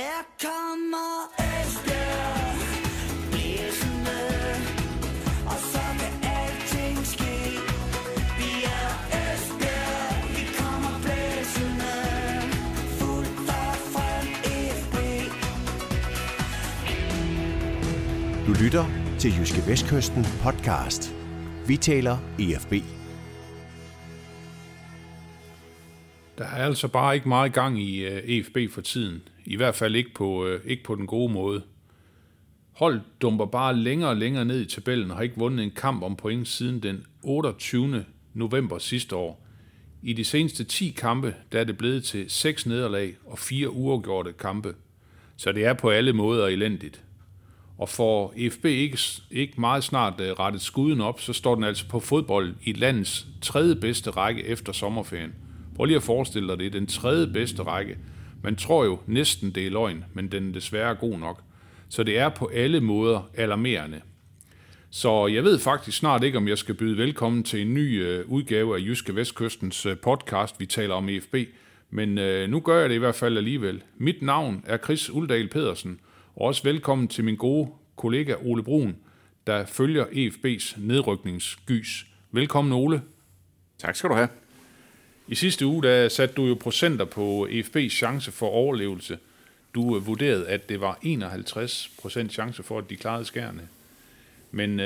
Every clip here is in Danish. Her kommer Esbjerg, blæsende, og så kan alting ske. Vi er Esbjerg, vi kommer blæsende, fuldt for frem EfB. Du lytter til JydskeVestkysten podcast. Vi taler EfB. Der er altså bare ikke meget gang i EfB for tiden. I hvert fald ikke på den gode måde. Hold dumper bare længere og længere ned i tabellen og har ikke vundet en kamp om point siden den 28. november sidste år. I de seneste 10 kampe der er det blevet til 6 nederlag og 4 uafgjorte kampe. Så det er på alle måder elendigt. Og får EfB ikke meget snart rettet skuden op, så står den altså på fodbold i landets 3. bedste række efter sommerferien. Prøv lige at forestille dig det. Den 3. bedste række. Man tror jo næsten, det er løgn, men den er desværre god nok. Så det er på alle måder alarmerende. Så jeg ved faktisk snart ikke, om jeg skal byde velkommen til en ny udgave af JydskeVestkystens podcast, vi taler om EfB. Men nu gør jeg det i hvert fald alligevel. Mit navn er Chris Uldahl Pedersen, og også velkommen til min gode kollega Ole Bruun, der følger EfB's nedrykningsgys. Velkommen, Ole. Tak skal du have. I sidste uge der satte du jo procenter på EfB's chance for overlevelse. Du vurderede, at det var 51% chance for, at de klarede skærene. Men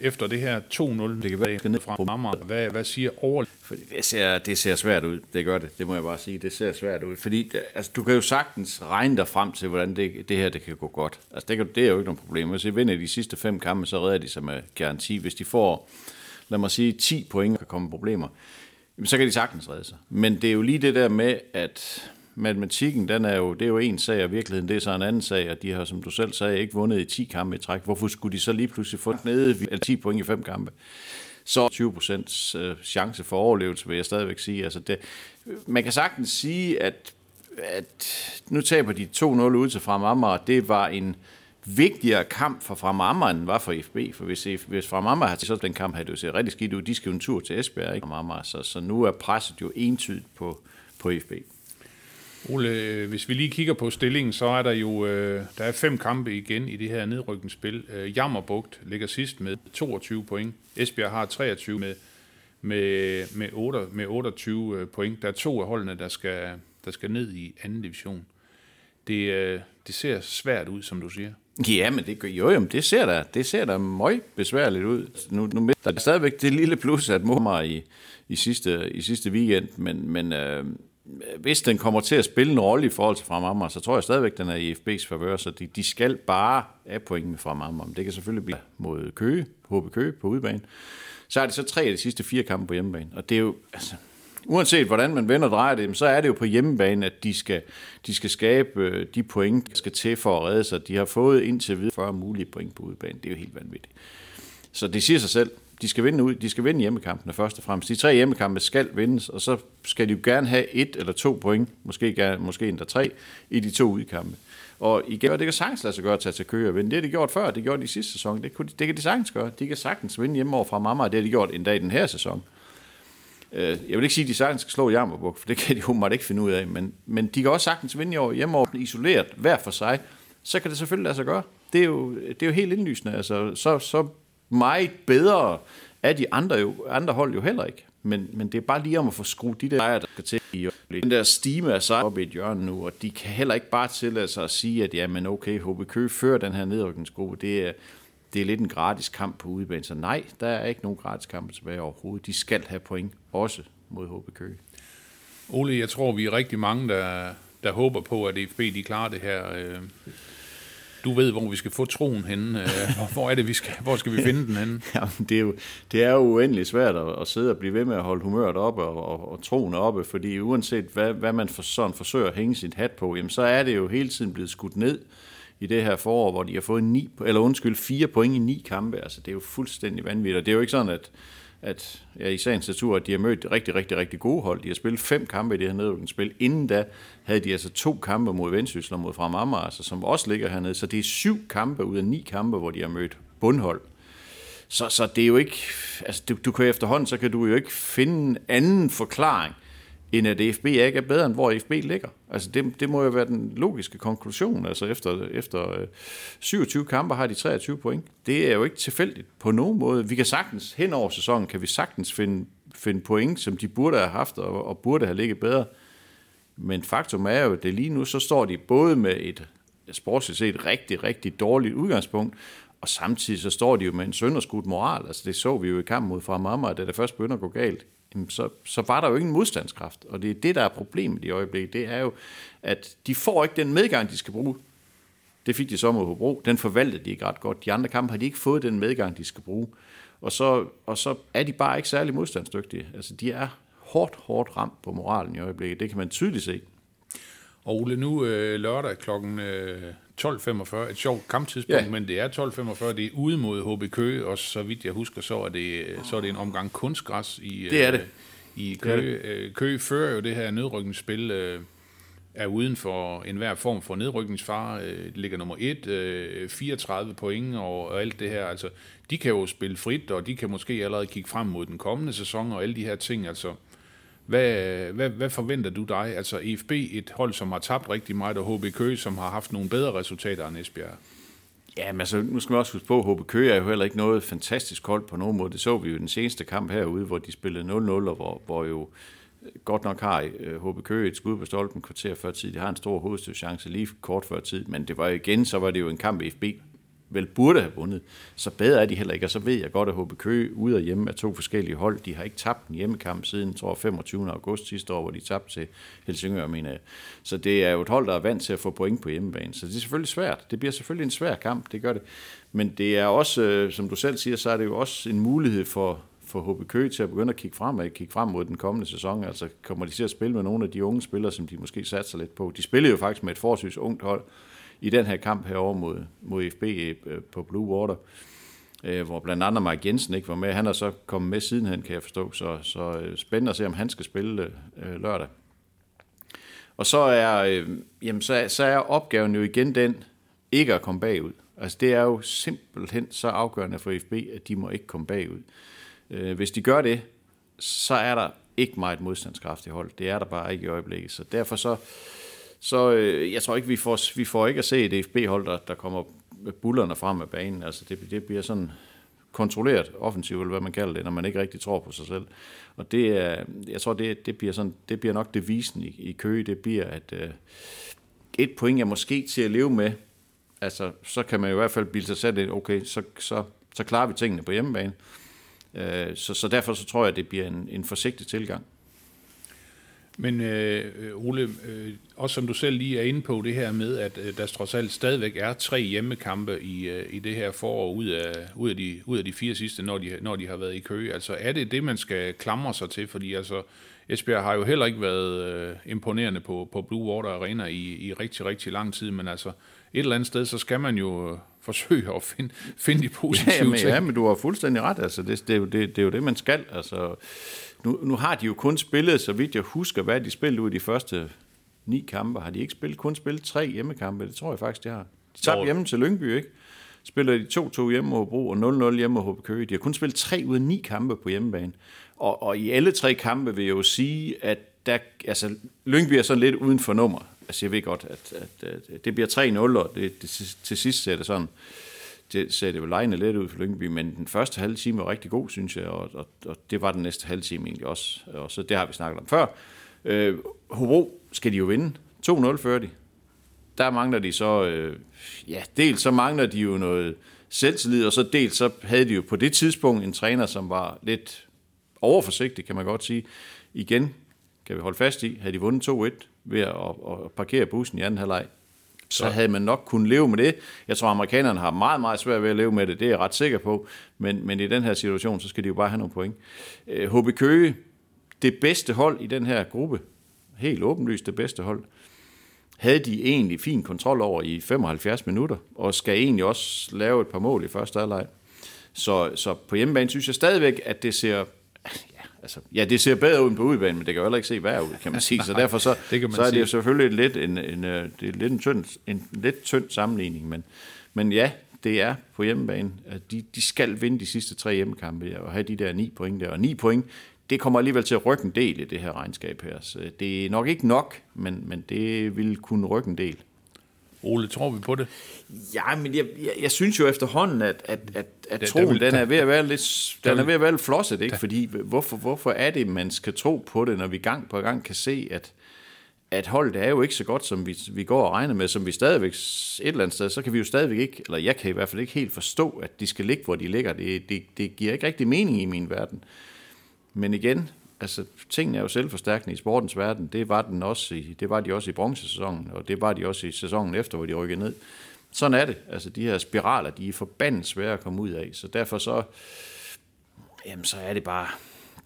efter det her 2-0, det kan være ned fra Amager. Hvad siger overlevelse? Det ser svært ud. Det gør det. Det må jeg bare sige. Det ser svært ud. Fordi altså, du kan jo sagtens regne dig frem til, hvordan det her kan gå godt. Altså, det er jo ikke nogen problem. Hvis de vinder de sidste 5 kampe, så redder de sig med garanti. Hvis de får, lad mig sige, 10 point, kan komme problemer. Jamen, så kan de sagtens redde sig. Men det er jo lige det der med, at matematikken, det er jo en sag, og virkeligheden, det er så en anden sag, og de har, som du selv sagde, ikke vundet i 10 kampe i træk. Hvorfor skulle de så lige pludselig få nede 10 point i 5 kampe? Så 20% chance for overlevelse, vil jeg stadigvæk sige. Altså det, man kan sagtens sige, at nu taber de 2-0 ud til Fremad Amager, og det var en vigtigere kamp for Fremad Amager, end var for EfB. For hvis Fremad Amager har så den kamp, havde det jo set rigtig skidt ud. De skal jo en tur til Esbjerg, ikke? Fremad Amager, så nu er presset jo entydigt på EfB. Ole, hvis vi lige kigger på stillingen, så er der jo der er 5 kampe igen i det her nedrykningsspil. Jammerbugt ligger sidst med 22 point. Esbjerg har 23 med 28 point. Der er 2 af holdene, der skal ned i anden division. Det ser svært ud, som du siger. Ja, men det ser da meget besværligt ud. Nu mister der stadigvæk det lille plus, at Mormar i sidste weekend, men hvis den kommer til at spille en rolle i forhold til Fremad Amager, så tror jeg stadigvæk, den er i EfB's favør, så de skal bare af pointene fra Fremad Amager. Det kan selvfølgelig blive mod Køge, HB Køge på udebane. Så er det så 3 af de sidste 4 kampe på hjemmebane, og det er jo... Altså, uanset hvordan man vender og drejer det, så er det jo på hjemmebane, at de skal skabe de point, der skal til for at redde sig. De har fået indtil videre 40 mulige point på udebane. Det er jo helt vanvittigt. Så det siger sig selv. De skal vinde ud. De skal vinde hjemmekampene først og fremmest. De 3 hjemmekampe skal vindes, og så skal de jo gerne have 1 eller 2 point, måske endda 3, i de 2 udkampe. Og igen, det kan sagtens lade sig gøre at tage til Køge og vinde. Det har de gjort før, det gjorde de i sidste sæson. Det kan de sagtens gøre. De kan sagtens vinde hjemme over fra Amager, det har de gjort endda i den her sæson. Jeg vil ikke sige, at de sagtens skal slå Jammerbugt, for det kan de åbenbart ikke finde ud af, men de kan også sagtens vinde hjemmeover isoleret hver for sig, så kan det selvfølgelig lade sig gøre. Det er jo helt indlysende, altså, så meget bedre er de andre hold jo heller ikke, men det er bare lige om at få skruet de der skal til. Den der stime er sejt op i et hjørne nu, og de kan heller ikke bare tillade sig at sige, at jamen okay, HB Køge fører den her nedrykningsgruppe, det er lidt en gratis kamp på udebane, så nej, der er ikke nogen gratis kampe tilbage overhovedet. De skal have point, også mod HB Køge. Ole, jeg tror, vi er rigtig mange, der håber på, at EfB de klarer det her. Du ved, hvor vi skal få troen henne. Hvor skal vi finde den henne? Jamen, det er jo uendeligt svært at sidde og blive ved med at holde humøret oppe og troen oppe, fordi uanset hvad man sådan forsøger at hænge sit hat på, jamen, så er det jo hele tiden blevet skudt ned i det her forår, hvor de har fået 4 point i 9 kampe. Altså, det er jo fuldstændig vanvittigt. Og det er jo ikke sådan, at ja, i sagens natur, at de har mødt rigtig, rigtig, rigtig gode hold. De har spillet 5 kampe i det her nedrykningsspil. Inden da havde de altså 2 kampe mod Vendsyssel og mod Fremad Amager, altså, som også ligger hernede. Så det er 7 kampe ud af 9 kampe, hvor de har mødt bundhold. Så det er jo ikke... Altså, du kan efterhånden, så kan du jo ikke finde anden forklaring, end at EfB ikke er bedre, end hvor EfB ligger. Altså det må jo være den logiske konklusion. Altså efter 27 kampe har de 23 point. Det er jo ikke tilfældigt på nogen måde. Vi kan sagtens, hen over sæsonen, kan vi sagtens finde point, som de burde have haft og burde have ligget bedre. Men faktum er jo, at det lige nu, så står de både med et sportsligt set rigtig, rigtig dårligt udgangspunkt, og samtidig så står de jo med en sønderskudt moral. Altså det så vi jo i kampen mod Fremad Amager, da det først begynder at gå galt. Så var der jo ingen modstandskraft, og det er det, der er problemet i øjeblikket. Det er jo, at de får ikke den medgang, de skal bruge. Det fik de så mod Hobro. Den forvaltede de ikke ret godt. De andre kampe har de ikke fået den medgang, de skal bruge. Og så er de bare ikke særlig modstandsdygtige. Altså de er hårdt ramt på moralen i øjeblikket. Det kan man tydeligt se. Og Ole, nu lørdag klokken 12.45, et sjovt kamptidspunkt, ja. Men det er 12.45, det er ude mod HB Køge, og så vidt jeg husker, så er det en omgang kunstgræs i, det er det. I Køge. Det er det. Køge fører jo det her nedrykningsspil, er uden for enhver form for nedrykningsfare, ligger nummer 1, 34 point og alt det her. Altså, de kan jo spille frit, og de kan måske allerede kigge frem mod den kommende sæson og alle de her ting, altså. Hvad forventer du dig? Altså EfB, et hold, som har tabt rigtig meget, og HB Køge, som har haft nogle bedre resultater end Esbjerg. Ja, men altså, nu skal man også huske på, at HB Køge er jo heller ikke noget fantastisk hold på nogen måde. Det så vi jo i den seneste kamp herude, hvor de spillede 0-0, og hvor jo godt nok har HB Køge et skud på stolpen kvarter før tid. De har en stor hovedstødschance lige kort før tid, men det var igen, så var det jo en kamp, EfB vel burde have vundet. Så bedre er de heller ikke, og så ved jeg godt, at HB Køge ude og hjemme er to forskellige hold. De har ikke tabt en hjemmekamp siden, tror jeg, 25. august sidste år, hvor de tabte til Helsingør, mener jeg. Så det er jo et hold, der er vant til at få point på hjemmebane. Så det er selvfølgelig svært. Det bliver selvfølgelig en svær kamp, det gør det. Men det er også, som du selv siger, så er det jo også en mulighed for HB Køge til at begynde at kigge frem mod den kommende sæson. Altså kommer de til at spille med nogle af de unge spillere, som de måske satser lidt på. De spillede jo faktisk med et forholdsvis ungt hold i den her kamp herovre mod EfB på Blue Water, hvor blandt andet Mark Jensen ikke var med. Han er så kommet med sidenhen, kan jeg forstå. Så spændende at se, om han skal spille lørdag. Og så er, så er opgaven jo igen den, ikke at komme bagud. Altså det er jo simpelthen så afgørende for EfB, at de må ikke komme bagud. Hvis de gør det, så er der ikke meget modstandskraftigt hold. Det er der bare ikke i øjeblikket. Så derfor så jeg tror ikke, vi får ikke at se et EfB-hold, der kommer bullerne frem af banen. Altså det bliver sådan kontrolleret offensivt, eller hvad man kalder det, når man ikke rigtig tror på sig selv. Og det er, jeg tror, det bliver nok devisen i Køge. Det bliver, at et point er måske til at leve med. Altså, så kan man i hvert fald bilde sig selv, okay, så klarer vi tingene på hjemmebane. Så derfor så tror jeg, at det bliver en forsigtig tilgang. Men Ole, også som du selv lige er inde på, det her med, at der trods alt stadigvæk er 3 hjemmekampe i det her forår ud af de 4 sidste, når de har været i Køge. Altså er det, man skal klamre sig til? Fordi altså, Esbjerg har jo heller ikke været imponerende på Blue Water Arena i rigtig, rigtig lang tid, men altså et eller andet sted, så skal man jo forsøge at finde de positive ting. Ja, men du har fuldstændig ret. Altså, det er jo det, man skal. Altså, nu har de jo kun spillet, så vidt jeg husker, hvad de spillede ud af de første 9 kampe. Har de ikke kun spillet 3 hjemmekampe? Det tror jeg faktisk, de har. De tabte hjemme til Lyngby, ikke? Spiller de 2-2 hjemme mod Hobro og 0-0 hjemme mod HB Køge. De har kun spillet 3 ud af 9 kampe på hjemmebane. Og i alle 3 kampe vil jeg jo sige, at altså, Lyngby er sådan lidt uden for nummer. Altså, jeg ved godt, at det bliver 3-0, og det, til sidst ser det sådan. Det ser det jo lejende lidt ud for Lyngby, men den første halve time var rigtig god, synes jeg, og det var den næste halve time egentlig også. Og så det har vi snakket om før. Hobro skal de jo vinde. 2-0 før de. Der mangler de så, dels så mangler de jo noget selvtillid, og så dels så havde de jo på det tidspunkt en træner, som var lidt overforsigtig, kan man godt sige. Igen, kan vi holde fast i, havde de vundet 2-1 ved at parkere bussen i anden halvleg, så havde man nok kunnet leve med det. Jeg tror, amerikanerne har meget, meget svært ved at leve med det. Det er jeg ret sikker på. Men i den her situation, så skal de jo bare have nogle point. HB Køge, det bedste hold i den her gruppe, helt åbenlyst det bedste hold, havde de egentlig fin kontrol over i 75 minutter, og skal egentlig også lave et par mål i første halvleg. Så på hjemmebane synes jeg stadigvæk, at det ser... Altså, ja, det ser bedre ud end på udebane, men det kan jo heller ikke se værre ud, kan man sige. Så derfor så er det jo selvfølgelig lidt tynd sammenligning. Men ja, det er på hjemmebane. De skal vinde de sidste 3 hjemmekampe og have de der 9 point der. Og 9 point, det kommer alligevel til at rykke en del i det her regnskab her. Så det er nok ikke nok, men det vil kunne rykke en del. Ole, tror vi på det? Ja, men jeg synes jo efterhånden, at troen, den er ved at være lidt flosset, ikke? Fordi hvorfor er det, man skal tro på det, når vi gang på gang kan se, at holdet er jo ikke så godt, som vi går og regner med, som vi stadigvæk et eller andet sted, så kan vi jo stadigvæk ikke, eller jeg kan i hvert fald ikke helt forstå, at de skal ligge, hvor de ligger. Det giver ikke rigtig mening i min verden. Men igen, altså, tingene er jo selvforstærkende i sportens verden. Det var de også i bronzesæsonen, og det var de også i sæsonen efter, hvor de rykkede ned. Sådan er det. Altså, de her spiraler, de er forbandet svære at komme ud af. Så derfor så er det bare...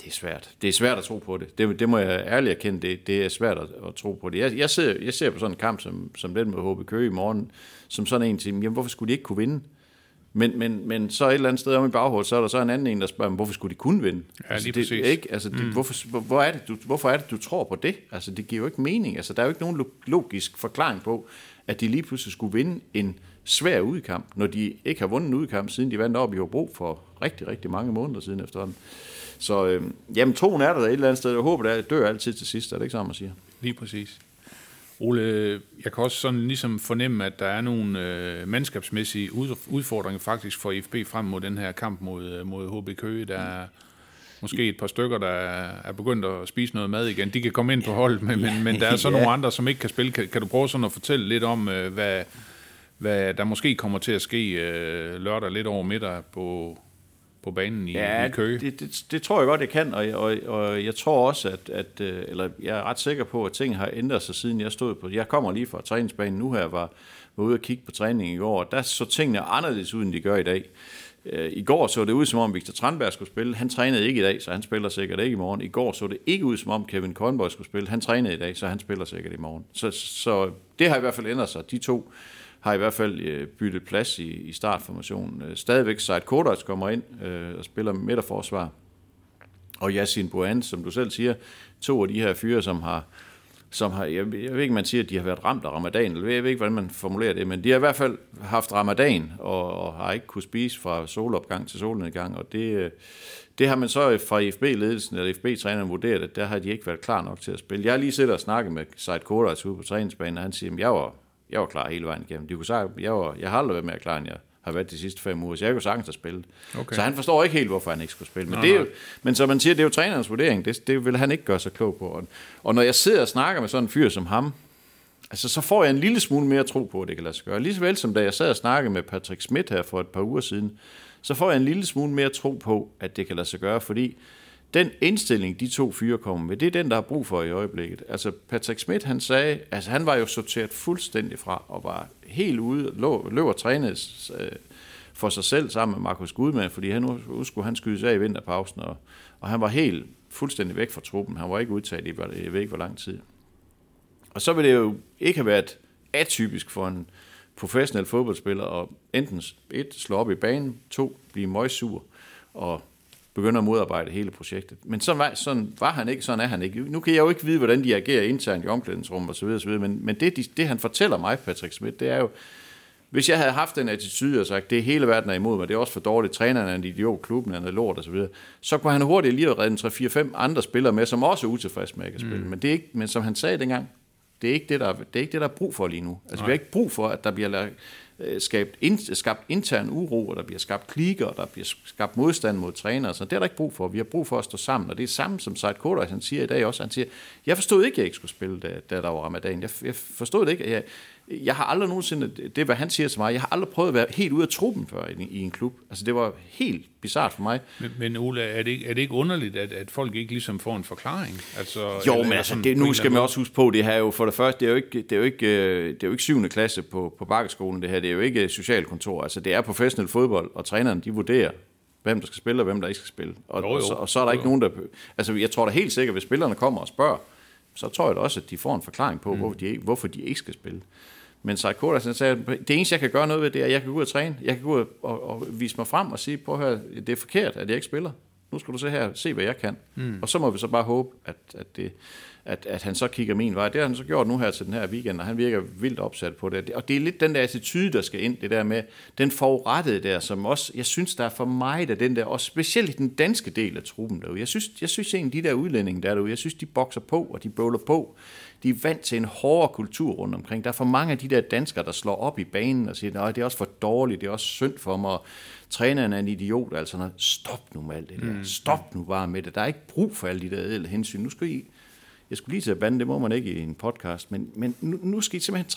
Det er svært. Det er svært at tro på det. Det må jeg ærligt erkende. Det er svært at tro på det. Jeg ser på sådan en kamp som den med HB Køge i morgen, som sådan en time. Jamen, hvorfor skulle de ikke kunne vinde? Men så et eller andet sted om i baghovedet, så er der så en anden en, der spørger, hvorfor skulle de kunne vinde? Ja, altså, det er ikke, altså, hvorfor er det, du tror på det? Altså, det giver jo ikke mening. Altså, der er jo ikke nogen logisk forklaring på, at de lige pludselig skulle vinde en svær udkamp, når de ikke har vundet en udkamp, siden de vandt op i Hobro for rigtig, rigtig mange måneder siden efterhånden. Så jamen, troen er der et eller andet sted, og håbet er, at det dør altid til sidst, er det ikke sådan, man siger? Lige præcis. Ole, jeg kan også sådan ligesom fornemme, at der er nogle mandskabsmæssige udfordringer faktisk for EfB frem mod den her kamp mod HB Køge. Der er måske et par stykker, der er begyndt at spise noget mad igen. De kan komme ind på holdet, men der er så nogle andre, som ikke kan spille. Kan du prøve sådan at fortælle lidt om, hvad der måske kommer til at ske lørdag lidt over middag på banen i Køge? Det tror jeg godt, jeg kan, og jeg tror også, eller jeg er ret sikker på, at ting har ændret sig, siden jeg stod på... Jeg kommer lige fra træningsbanen nu her, var ude og kigge på træningen i går, og der så tingene anderledes ud, end de gør i dag. I går så det ud, som om Victor Tranberg skulle spille. Han trænede ikke i dag, så han spiller sikkert ikke i morgen. I går så det ikke ud, som om Kevin Conboy skulle spille. Han trænede i dag, så han spiller sikkert i morgen. Så det har i hvert fald ændret sig. De to har i hvert fald byttet plads i startformationen. Stadigvæk Seid Kodaj kommer ind og spiller midterforsvar. Og Yasin Buens, som du selv siger, to af de her fyre, som har jeg ved ikke, man siger, at de har været ramt af ramadan, eller jeg ved ikke, hvordan man formulerer det, men de har i hvert fald haft ramadan, og har ikke kunnet spise fra solopgang til solnedgang, og det har man så fra EfB-ledelsen, eller EfB-træneren vurderet, at der har de ikke været klar nok til at spille. Jeg har lige siddet og snakket med Seid Kodaj ude på træningsbanen, og han siger, at jeg var klar hele vejen igennem. De kunne sige, jeg har aldrig været mere klar, end jeg har været de sidste 5 uger, så jeg kunne sagtens have spillet. Okay. Så han forstår ikke helt, hvorfor han ikke skulle spille. Men, det er jo, men som man siger, det er jo trænerens vurdering. Det vil han ikke gøre sig klog på. Og når jeg sidder og snakker med sådan en fyr som ham, altså, så får jeg en lille smule mere tro på, at det kan lade sig gøre. Ligesåvel som da jeg sad og snakkede med Patrick Schmidt her for et par uger siden, så får jeg en lille smule mere tro på, at det kan lade sig gøre, fordi den indstilling, de to fyre kommer med, det er den, der har brug for i øjeblikket. Altså, Patrick Schmidt, han sagde, altså han var jo sorteret fuldstændig fra, og var helt ude, løb og trænede for sig selv sammen med Markus Gudman, fordi nu skulle han skydes af i vinterpausen, og han var helt fuldstændig væk fra truppen. Han var ikke udtaget i, jeg ved ikke hvor lang tid. Og så ville det jo ikke have været atypisk for en professionel fodboldspiller at enten 1. slå op i banen, 2. blive møgsur, og begynder at modarbejde hele projektet. Men sådan var han ikke, sådan er han ikke. Nu kan jeg jo ikke vide, hvordan de agerer internt i omklædningsrummet osv. osv. Men det han fortæller mig, Patrick Schmidt, det er jo, hvis jeg havde haft den attitude og sagt, det er hele verden er imod mig, det er også for dårligt, trænerne er en idiot, klubben er noget lort osv., så kunne han hurtigt lige have reddet 3-4-5 andre spillere med, som også er utilfreds med at spille. Men, det er ikke, men som han sagde dengang, det er ikke det, der er brug for lige nu. Altså, vi har ikke brug for, at der bliver skabt intern uro, og der bliver skabt klikker, og der bliver skabt modstand mod trænere, så det er der ikke brug for. Vi har brug for at stå sammen, og det er samme som Seid Kodaj, han siger i dag også. Han siger, jeg forstod ikke, at jeg ikke skulle spille, da der var ramadan. Jeg forstod det ikke. Jeg har aldrig nogensinde, det er, hvad han siger til mig, jeg har aldrig prøvet at være helt ude af truppen før i en klub. Altså, det var helt bizarrt for mig. Men Ola, er det ikke underligt, at folk ikke ligesom får en forklaring? Altså, jo, men altså, det, nu skal man også huske på, det her jo for det første, det er jo ikke 7. klasse på bakkeskolen, det her. Det er jo ikke socialkontor, altså det er professionel fodbold, og trænerne, de vurderer, hvem der skal spille, og hvem der ikke skal spille. Og så er der ikke nogen, der... Altså, jeg tror da helt sikkert, hvis spillerne kommer og spørger, så tror jeg da også, at de får en forklaring på, hvorfor de ikke skal spille. Men Seid Kodaj sagde, det eneste, jeg kan gøre noget ved, det er, at jeg kan gå ud og træne. Jeg kan gå ud og vise mig frem og sige, prøv at høre, det er forkert, at jeg ikke spiller. nu skal du se her, se hvad jeg kan. Mm. Og så må vi så bare håbe, at han så kigger min vej. Det har han så gjort nu her til den her weekend, og han virker vildt opsat på det. Og det er lidt den der attitude, der skal ind, det der med den forurettede der, som også, jeg synes, der er for meget af den der, og specielt den danske del af truppen derude. Jeg synes egentlig, de der udlændinge der derude, jeg synes, de bokser på, og de bøvler på. De er vant til en hårdere kultur rundt omkring. Der er for mange af de der danskere, der slår op i banen og siger, nej, det er også for dårligt, det er også synd for mig, og træneren er en idiot, altså noget. Stop nu med alt det der. Stop nu bare med det. Der er ikke brug for alle de der edle hensyn. Nu skal I... Jeg skulle lige til at bande, det må man ikke i en podcast, men nu skal I simpelthen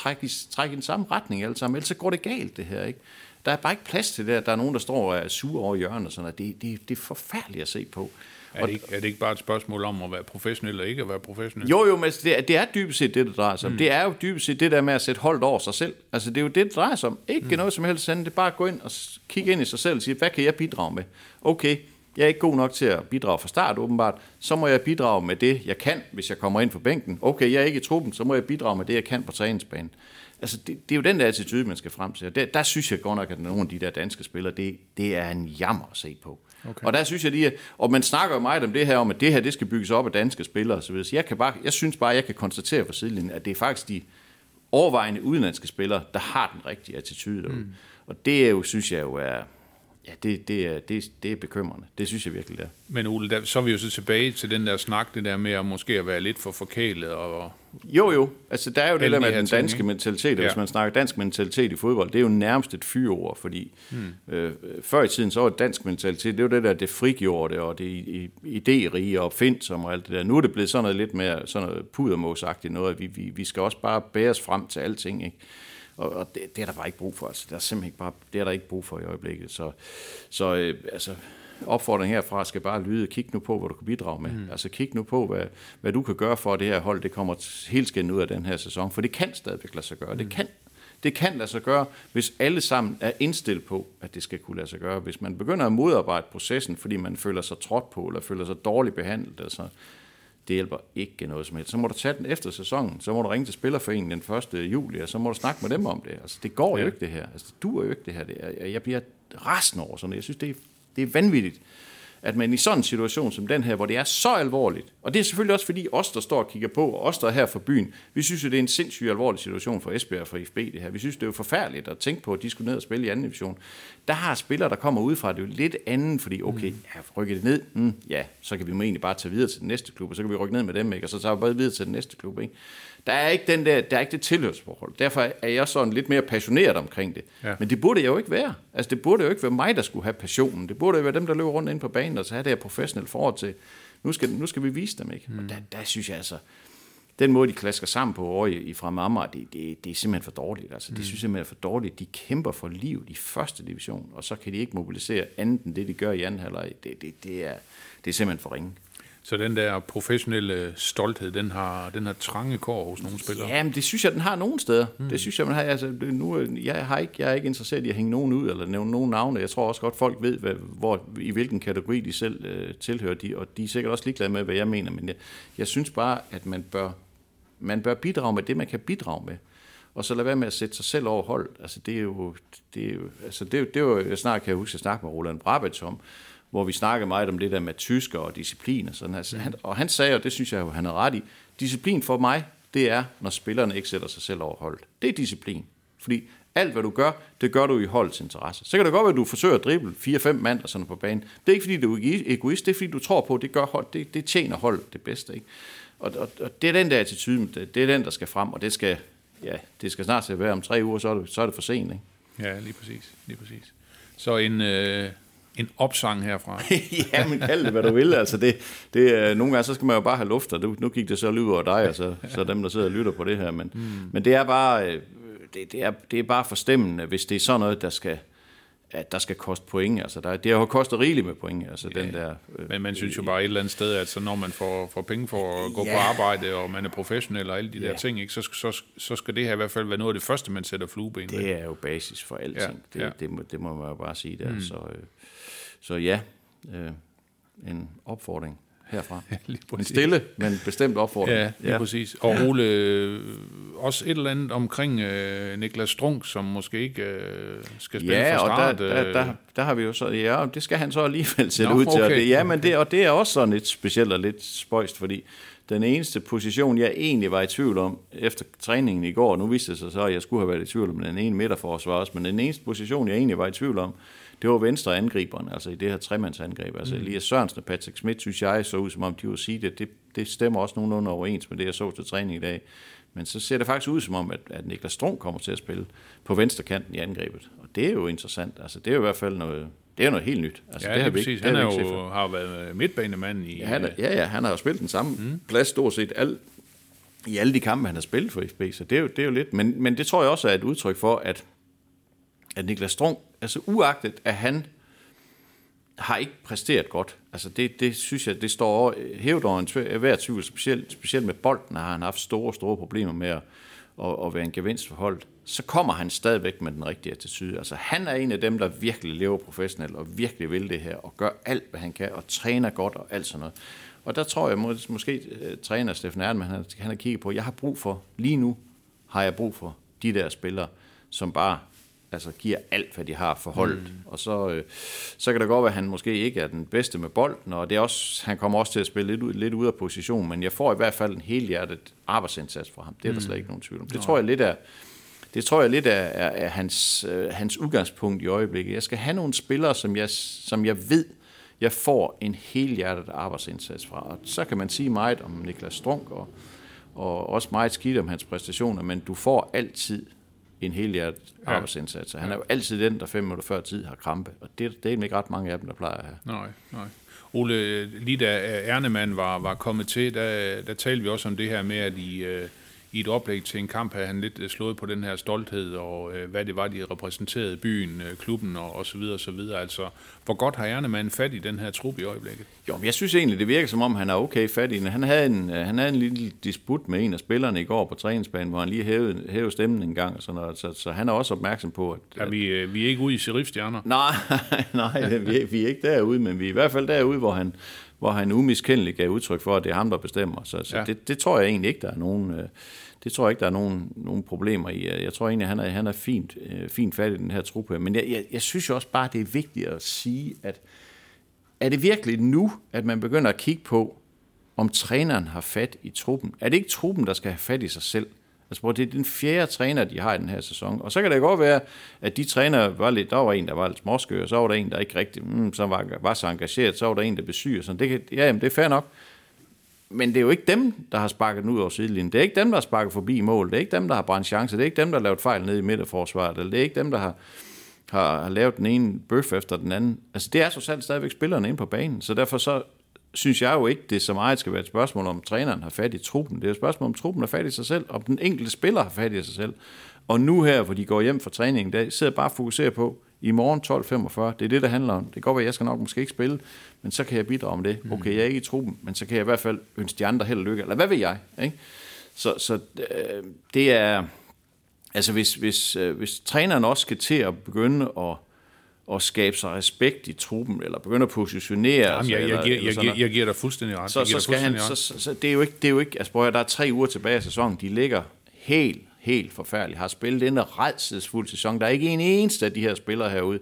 trække i den samme retning alle sammen, ellers så går det galt det her, ikke? Der er bare ikke plads til det, at der er nogen, der står og er sure over hjørnet og sådan noget. Det er forfærdeligt at se på. Er det ikke bare et spørgsmål om at være professionel eller ikke at være professionel? Jo, men det er dybest set det, der drejer sig om. Det er jo dybest set det der med at sætte holdt over sig selv. Altså, det er jo det, der drejer sig om. Ikke noget som helst andet, det er bare at gå ind og kigge ind i sig selv og sige, hvad kan jeg bidrage med? Okay, jeg er ikke god nok til at bidrage fra start, åbenbart. Så må jeg bidrage med det, jeg kan, hvis jeg kommer ind fra bænken. Okay, jeg er ikke i truppen, så må jeg bidrage med det, jeg kan på træningsbanen. Altså, det er jo den der attitude, man skal frem til. Der synes jeg godt nok, at nogle af de der danske spillere, det er en jammer at se på. Okay. Og der synes jeg lige, og man snakker jo meget om det her, om at det her, det skal bygges op af danske spillere. Så jeg synes bare, jeg kan konstatere fra sidelinjen, at det er faktisk de overvejende udenlandske spillere, der har den rigtige attitude. Og det er jo, synes jeg jo er... Ja, det er bekymrende. Det synes jeg virkelig, det er. Men Ole, så er vi jo så tilbage til den der snak, det der med at måske at være lidt for forkælet. Jo. Altså, der er jo det der med den danske mentalitet, og hvis man snakker dansk mentalitet i fodbold, det er jo nærmest et fyreord, fordi før i tiden så var dansk mentalitet, det var det der, det frigjorde, og det idérige og opfindsomme og alt det der. Nu er det blevet sådan noget lidt mere sådan noget pudermåsagtigt noget, at vi skal også bare bæres frem til alting, ikke? Og det er der bare ikke brug for, altså. Der er simpelthen ikke bare, det er der ikke brug for i øjeblikket. Så altså, opfordringen herfra skal bare lyde, kig nu på, hvad du kan bidrage med. Altså, kig nu på, hvad du kan gøre for, at det her hold, det kommer helt skændende ud af den her sæson. For det kan stadigvæk lade sig gøre. Det kan lade sig gøre, hvis alle sammen er indstillet på, at det skal kunne lade sig gøre. Hvis man begynder at modarbejde processen, fordi man føler sig trådt på, eller føler sig dårligt behandlet, altså... Det hjælper ikke noget som helst. Så må du tage den efter sæsonen, så må du ringe til spillerforeningen den 1. juli, og så må du snakke med dem om det. Altså, det går jo ikke det her. Altså, det duer jo ikke det her. Jeg bliver rasende over sådan noget. Jeg synes, det er vanvittigt, at man i sådan en situation som den her, hvor det er så alvorligt, og det er selvfølgelig også fordi os, der står og kigger på, og os, der er her for byen, vi synes jo, det er en sindssygt alvorlig situation for Esbjerg og for EfB det her. Vi synes, det er jo forfærdeligt at tænke på, at de skulle ned og spille i anden division. Der har spillere, der kommer udefra, det er jo lidt andet, fordi rykker det ned, så kan vi jo egentlig bare tage videre til den næste klub, og så kan vi rykke ned med dem, ikke? Og så tager vi bare videre til den næste klub, ikke? Der er ikke det tilhørsforhold. Derfor er jeg sådan lidt mere passioneret omkring det. Ja. Men det burde jeg jo ikke være. Altså, det burde jo ikke være mig, der skulle have passionen. Det burde jo være dem, der løber rundt inde på banen og så have det her professionelt forhold til. Nu skal vi vise dem, ikke? Og der synes jeg altså, den måde, de klasker sammen på over i Fremad Amager, det er simpelthen for dårligt. Altså, det synes jeg simpelthen er for dårligt. De kæmper for livet i første division, og så kan de ikke mobilisere andet end det, de gør i anden halvleg. Det er simpelthen for ringe. Så den der professionelle stolthed, den har trange kår hos nogle spillere. Jamen, det synes jeg, den har nogen steder. Det synes jeg, man har. Altså, nu, jeg er ikke interesseret i at hænge nogen ud eller nævne nogen navne. Jeg tror også godt, folk ved, i hvilken kategori de selv tilhører. Og de er sikkert også ligeglade med, hvad jeg mener. Men jeg synes bare, at man bør bidrage med det, man kan bidrage med. Og så lad være med at sætte sig selv over hold. Altså, det er jo snart kan jeg huske at snakke med Roland Brabets om, hvor vi snakker meget om det der med tysker og disciplin og sådan her. Og han sagde, og det synes jeg, han er ret i, disciplin for mig, det er, når spillerne ikke sætter sig selv over holdet. Det er disciplin. Fordi alt, hvad du gør, det gør du i holdets interesse. Så kan det godt være, at du forsøger at drible 4-5 mand og sådan på banen. Det er ikke, fordi du er egoist, det er, fordi du tror på, at det gør holdet, det tjener holdet det bedste, ikke? Og det er den der attitude, det er den, der skal frem, og det skal snart til at være om 3 uger, så er det for sent, ikke? Ja, lige præcis. Så en opsang herfra. Ja, men kald det, hvad du vil. Altså, nogle gange, så skal man jo bare have luft, og nu gik det så lyd over dig, og så dem, der sidder og lytter på det her. Men det er bare, det er bare forstemmende, hvis det er sådan noget, der skal koste point. Altså, det har jo kostet rigeligt med point. Altså, ja, den der, men man synes jo bare et eller andet sted, at så når man får penge for at gå på arbejde, og man er professionel og alle de der ting, ikke, så skal det her i hvert fald være noget af det første, man sætter flueben ved. Det er jo basis for alting. Ja. Det må man jo bare sige der. Så en opfordring herfra. Ja, en stille, men bestemt opfordring. Ja, præcis. Og Ole, også et eller andet omkring Nicklas Strunck, som måske ikke skal spille for start. Ja, og der, der, der, der har vi jo så, ja, det skal han så alligevel sætte ud til. Okay. Ja, men det, og det er også sådan lidt specielt og lidt spøjst, fordi den eneste position, jeg egentlig var i tvivl om efter træningen i går, nu viste det sig så, at jeg skulle have været i tvivl om den ene midterforsvar også, men den eneste position, jeg egentlig var i tvivl om, det var venstre angriberne, altså i det her tremandsangreb. Altså Elias Sørensen og Patrick Schmidt, synes jeg, så ud som om de var sige det. Det stemmer også nogenlunde overens med det, jeg så til træning i dag. Men så ser det faktisk ud som om, at Nicklas Strunck kommer til at spille på venstre kanten i angrebet. Og det er jo interessant. Altså det er jo i hvert fald noget... Det er noget helt nyt. Altså, ja, det er præcis. Ikke, det han er jo, har jo været midtbanemand i... Ja, han har jo spillet den samme plads stort set i alle de kampe, han har spillet for EfB, så det er jo lidt... Men det tror jeg også er et udtryk for, at Nicklas Strunck, altså uagtet, at han har ikke præsteret godt. Altså det synes jeg, det står hævet over hver tvivl, specielt med bolden har han haft store problemer med at være en gevinst for holdet. Så kommer han stadigvæk med den rigtige attitude. Altså han er en af dem, der virkelig lever professionelt og virkelig vil det her og gør alt, hvad han kan og træner godt og alt sådan noget. Og der tror jeg måske træner Steffen Erdmann, han har kigget på, lige nu har jeg brug for de der spillere, som bare altså giver alt, hvad de har for holdet. Og så kan det godt være, at han måske ikke er den bedste med bolden, og det er også, han kommer også til at spille lidt ud af position, men jeg får i hvert fald en helhjertet arbejdsindsats fra ham. Det er der slet ikke nogen tvivl om. Det tror jeg lidt er hans udgangspunkt i øjeblikket. Jeg skal have nogle spillere, som jeg ved, jeg får en helhjertet arbejdsindsats fra. Og så kan man sige meget om Nicklas Strunck, og også meget skidt om hans præstationer, men du får altid en helhjertet arbejdsindsats. Han er jo altid den, der 5 minutter før tid har krampe, og det er ikke ret mange af dem, der plejer at have. Nej. Ole, lige da Ernemand var kommet til, der talte vi også om det her med, at i et oplæg til en kamp havde han lidt slået på den her stolthed, og hvad det var, de repræsenterede byen, klubben og så videre, og så videre. Altså, hvor godt har Ernemand fat i den her trup i øjeblikket? Jo, men jeg synes egentlig, det virker som om, han er okay fat i den. Han havde en lille disput med en af spillerne i går på træningsbanen, hvor han lige hævede stemmen en gang, og sådan noget. Så han er også opmærksom på, at... Vi er ikke ude i serifstjerner? Nej, vi er ikke derude, men vi er i hvert fald derude, hvor han umiskendeligt gav udtryk for, at det er ham, der bestemmer. Så det tror jeg egentlig ikke, der er nogen... Det tror jeg ikke, der er nogen problemer i. Jeg tror egentlig, han er fint fat i den her trup her. Men jeg synes jo også bare, det er vigtigt at sige, at er det virkelig nu, at man begynder at kigge på, om træneren har fat i truppen? Er det ikke truppen, der skal have fat i sig selv? Altså, det er den fjerde træner, de har i den her sæson. Og så kan det godt være, at de trænere var lidt... Der var en, der var lidt småskør, så var der en, der ikke rigtig... så var så engageret, så var der en, der besyger. Sådan. Det er fair nok. Men det er jo ikke dem, der har sparket den ud over sidelinjen. Det er ikke dem, der har sparket forbi mål. Det er ikke dem, der har brændt chancer. Det er ikke dem, der har lavet fejl nede i midterforsvaret. Eller det er ikke dem, der har lavet den ene bøf efter den anden. Altså, det er så sandt stadigvæk spillerne inde på banen. Så derfor så synes jeg jo ikke, det så meget skal være et spørgsmål, om træneren har fat i truppen. Det er et spørgsmål, om truppen har fat i sig selv, om den enkelte spiller har fat i sig selv. Og nu her, hvor de går hjem fra træningen i dag, sidder bare og fokuserer på, i morgen 12:45, det er det, der handler om. Det kan godt være, jeg skal nok måske ikke spille, men så kan jeg bidrage med det. Okay, jeg er ikke i truppen, men så kan jeg i hvert fald ønske de andre held og lykke. Eller hvad ved jeg? Ikke? Så det er... Altså, hvis træneren også skal til at begynde at skabe sig respekt i truppen, eller begynde at positionere... Jamen, jeg giver dig fuldstændig ret. Det er jo ikke... Altså, der er 3 uger tilbage i sæsonen. De ligger helt forfærdeligt. Har spillet en rædselsfuld sæson. Der er ikke en eneste af de her spillere herude,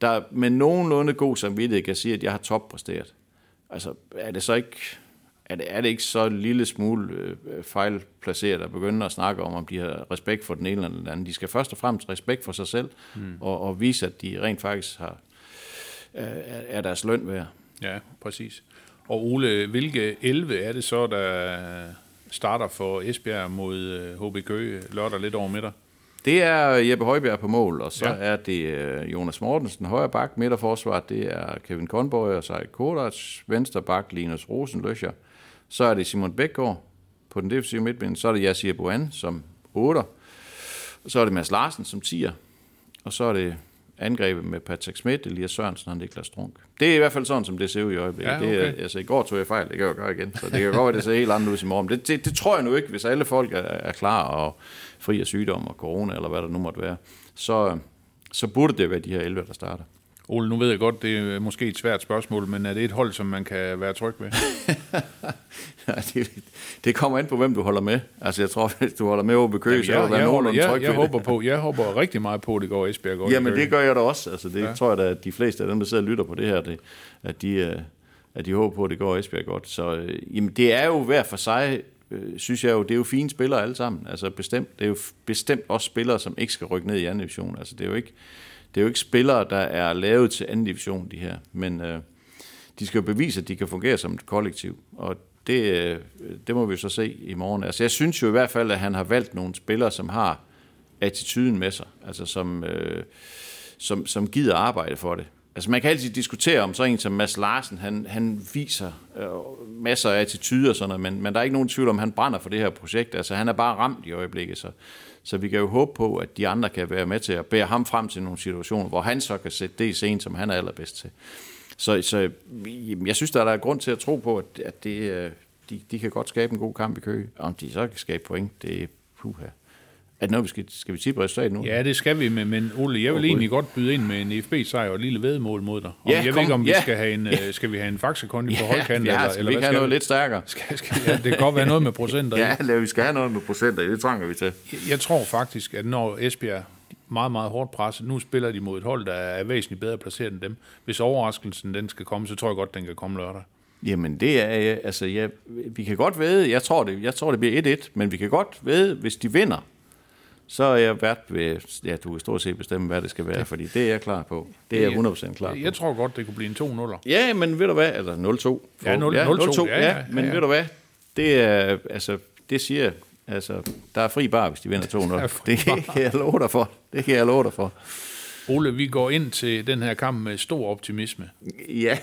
der med nogenlunde god samvittighed kan sige, at jeg har toppræsteret. Altså, er det ikke så en lille smule fejlplaceret at begynde at snakke om de har respekt for den ene eller den anden? De skal først og fremmest respekt for sig selv, og vise, at de rent faktisk er deres løn værd. Ja, præcis. Og Ole, hvilke 11 er det så, der starter for Esbjerg mod HB Køge lørdag lidt over middag? Det er Jeppe Højbjerg på mål, og så er det Jonas Mortensen, højre bak, midterforsvar, det er Kevin Conboy og Seid Kodaj, venstre bak, Linus Rosen Løsher. Så er det Simon Bækgaard på den defensive midtbane, så er det Jassi Abouane som 8'er, så er det Mads Larsen som 10'er, og så er det angrebet med Patrick Schmidt, Elias Sørensen og Nicklas Strunck. Det er i hvert fald sådan, som det ser ud i øjeblikket. Ja, okay. Altså, i går tog jeg fejl, det kan jeg gøre igen, så det kan godt være, det ser helt andet ud i morgen. Det tror jeg nu ikke, hvis alle folk er klar og fri af sygdom og corona, eller hvad der nu måtte være, så burde det være de her 11, der starter. Ole, nu ved jeg godt, det er måske et svært spørgsmål, men er det et hold, som man kan være tryg ved? Det kommer an på, hvem du holder med. Altså, jeg tror, hvis du holder med HB Køge, så er der nogenlunde tryg ved jeg håber på. Jeg håber rigtig meget på, at det går Esbjerg godt. Jamen, det gør jeg da også. Altså, det tror jeg da, at de fleste af dem, der sidder og lytter på det her, det, at de håber på, at det går Esbjerg godt. Så jamen, det er jo hver for sig, synes jeg jo, det er jo fine spillere alle sammen. Altså, bestemt. Det er jo bestemt også spillere, som ikke skal rykke ned i anden division. Altså, det er jo ikke spillere, der er lavet til anden division, de her. Men de skal jo bevise, at de kan fungere som et kollektiv. Og det må vi så se i morgen. Altså, jeg synes jo i hvert fald, at han har valgt nogle spillere, som har attituden med sig. Altså, som gider arbejde for det. Altså, man kan altid diskutere om sådan en som Mads Larsen. Han viser masser af attituder og sådan noget, men der er ikke nogen tvivl om, han brænder for det her projekt. Altså, han er bare ramt i øjeblikket, så vi kan jo håbe på, at de andre kan være med til at bære ham frem til nogle situationer, hvor han så kan sætte det i scenen, som han er allerbedst til. Så jeg synes, der er grund til at tro på, at de kan godt skabe en god kamp i Køge. Om de så kan skabe point, det er puha. Er det noget, skal vi tippe resultatet nu? Ja, det skal vi, men Ole, jeg vil egentlig godt byde ind med en EfB-sejr og et lille vedmål mod dig. Ja, jeg ved ikke, om vi skal vi have en faxekonto på højkanten? Ja, eller vi kan have noget lidt stærkere. Det kan godt være noget med procenter. Ja, vi skal have noget med procenter, det trænger vi til. Jeg tror faktisk, at når Esbjerg meget, meget hårdt presset, nu spiller de mod et hold, der er væsentligt bedre placeret end dem. Hvis overraskelsen den skal komme, så tror jeg godt, den kan komme lørdag. Jamen det er, altså vi kan godt vide, jeg tror det bliver 1-1, men vi kan godt vide, hvis de vinder, så er jeg vært ved, ja, du kan stort set bestemme, hvad det skal være, fordi det er jeg klar på. Det er jeg 100% klar på. Jeg tror godt, det kunne blive en 2-0'er. Ja, men ved du hvad, altså 0-2. Ja, 0-2, ja. Men ved du hvad, det er, altså, det siger, altså, der er fri bar, hvis de vinder 2-0. Det kan jeg love dig for. Ole, vi går ind til den her kamp med stor optimisme. Ja,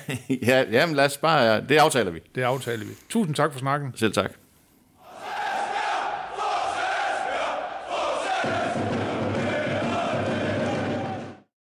jamen lad os bare, det aftaler vi. Tusind tak for snakken. Selv tak.